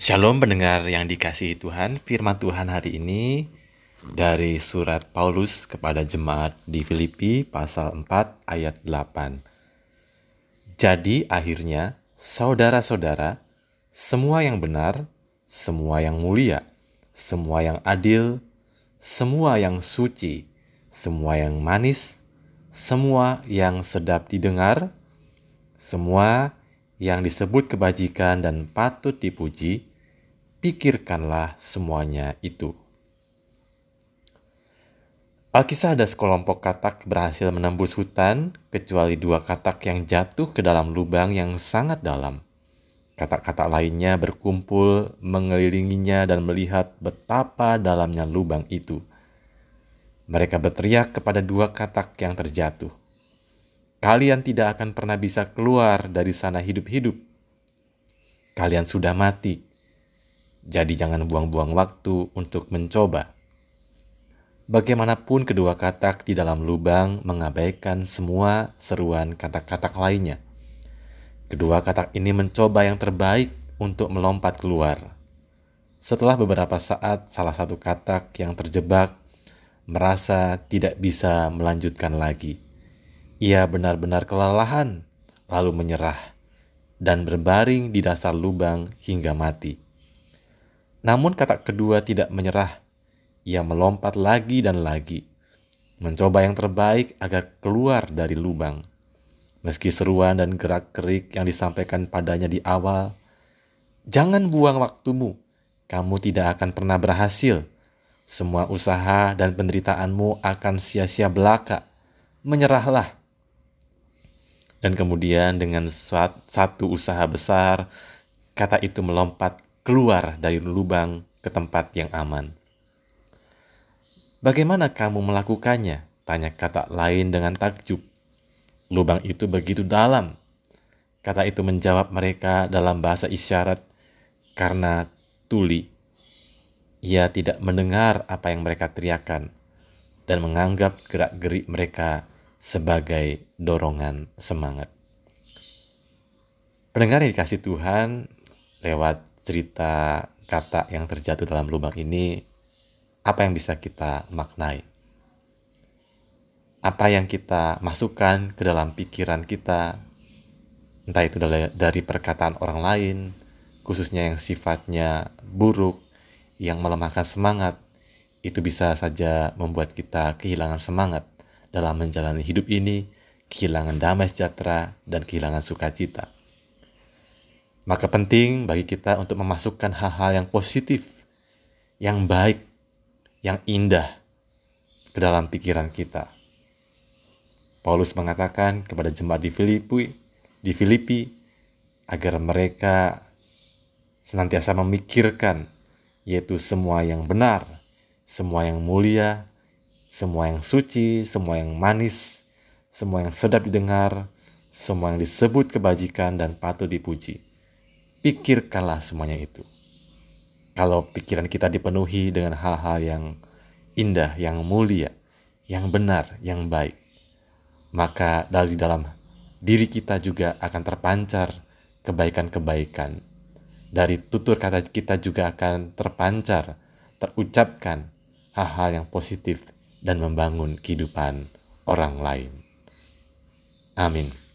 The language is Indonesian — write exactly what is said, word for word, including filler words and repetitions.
Shalom pendengar yang dikasihi Tuhan, firman Tuhan hari ini dari surat Paulus kepada jemaat di Filipi pasal empat ayat delapan. Jadi akhirnya, saudara-saudara, semua yang benar, semua yang mulia, semua yang adil, semua yang suci, semua yang manis, semua yang sedap didengar, semua yang disebut kebajikan dan patut dipuji, pikirkanlah semuanya itu. Alkisah ada sekelompok katak berhasil menembus hutan, kecuali dua katak yang jatuh ke dalam lubang yang sangat dalam. Katak-katak lainnya berkumpul mengelilinginya dan melihat betapa dalamnya lubang itu. Mereka berteriak kepada dua katak yang terjatuh, "Kalian tidak akan pernah bisa keluar dari sana hidup-hidup. Kalian sudah mati. Jadi jangan buang-buang waktu untuk mencoba." Bagaimanapun kedua katak di dalam lubang mengabaikan semua seruan katak-katak lainnya. Kedua katak ini mencoba yang terbaik untuk melompat keluar. Setelah beberapa saat, salah satu katak yang terjebak merasa tidak bisa melanjutkan lagi. Ia benar-benar kelelahan, lalu menyerah, dan berbaring di dasar lubang hingga mati. Namun katak kedua tidak menyerah. Ia melompat lagi dan lagi, mencoba yang terbaik agar keluar dari lubang. Meski seruan dan gerak-gerik yang disampaikan padanya di awal, "Jangan buang waktumu, kamu tidak akan pernah berhasil. Semua usaha dan penderitaanmu akan sia-sia belaka. Menyerahlah." Dan kemudian dengan satu usaha besar, kata itu melompat keluar dari lubang ke tempat yang aman. "Bagaimana kamu melakukannya?" tanya kata lain dengan takjub. "Lubang itu begitu dalam," kata itu menjawab mereka dalam bahasa isyarat karena tuli. Ia tidak mendengar apa yang mereka teriakan dan menganggap gerak-gerik mereka sebagai dorongan semangat. Pendengar yang dikasih Tuhan, lewat cerita katak yang terjatuh dalam lubang ini, apa yang bisa kita maknai? Apa yang kita masukkan ke dalam pikiran kita, entah itu dari perkataan orang lain, khususnya yang sifatnya buruk, yang melemahkan semangat, itu bisa saja membuat kita kehilangan semangat dalam menjalani hidup ini, kehilangan damai sejahtera, dan kehilangan sukacita. Maka penting bagi kita untuk memasukkan hal-hal yang positif, yang baik, yang indah ke dalam pikiran kita. Paulus mengatakan kepada jemaat di Filipi, di Filipi agar mereka senantiasa memikirkan, yaitu semua yang benar, semua yang mulia, semua yang suci, semua yang manis, semua yang sedap didengar, semua yang disebut kebajikan dan patut dipuji. Pikirkanlah semuanya itu. Kalau pikiran kita dipenuhi dengan hal-hal yang indah, yang mulia, yang benar, yang baik, maka dari dalam diri kita juga akan terpancar kebaikan-kebaikan. Dari tutur kata kita juga akan terpancar, terucapkan hal-hal yang positif dan membangun kehidupan orang lain. Amin.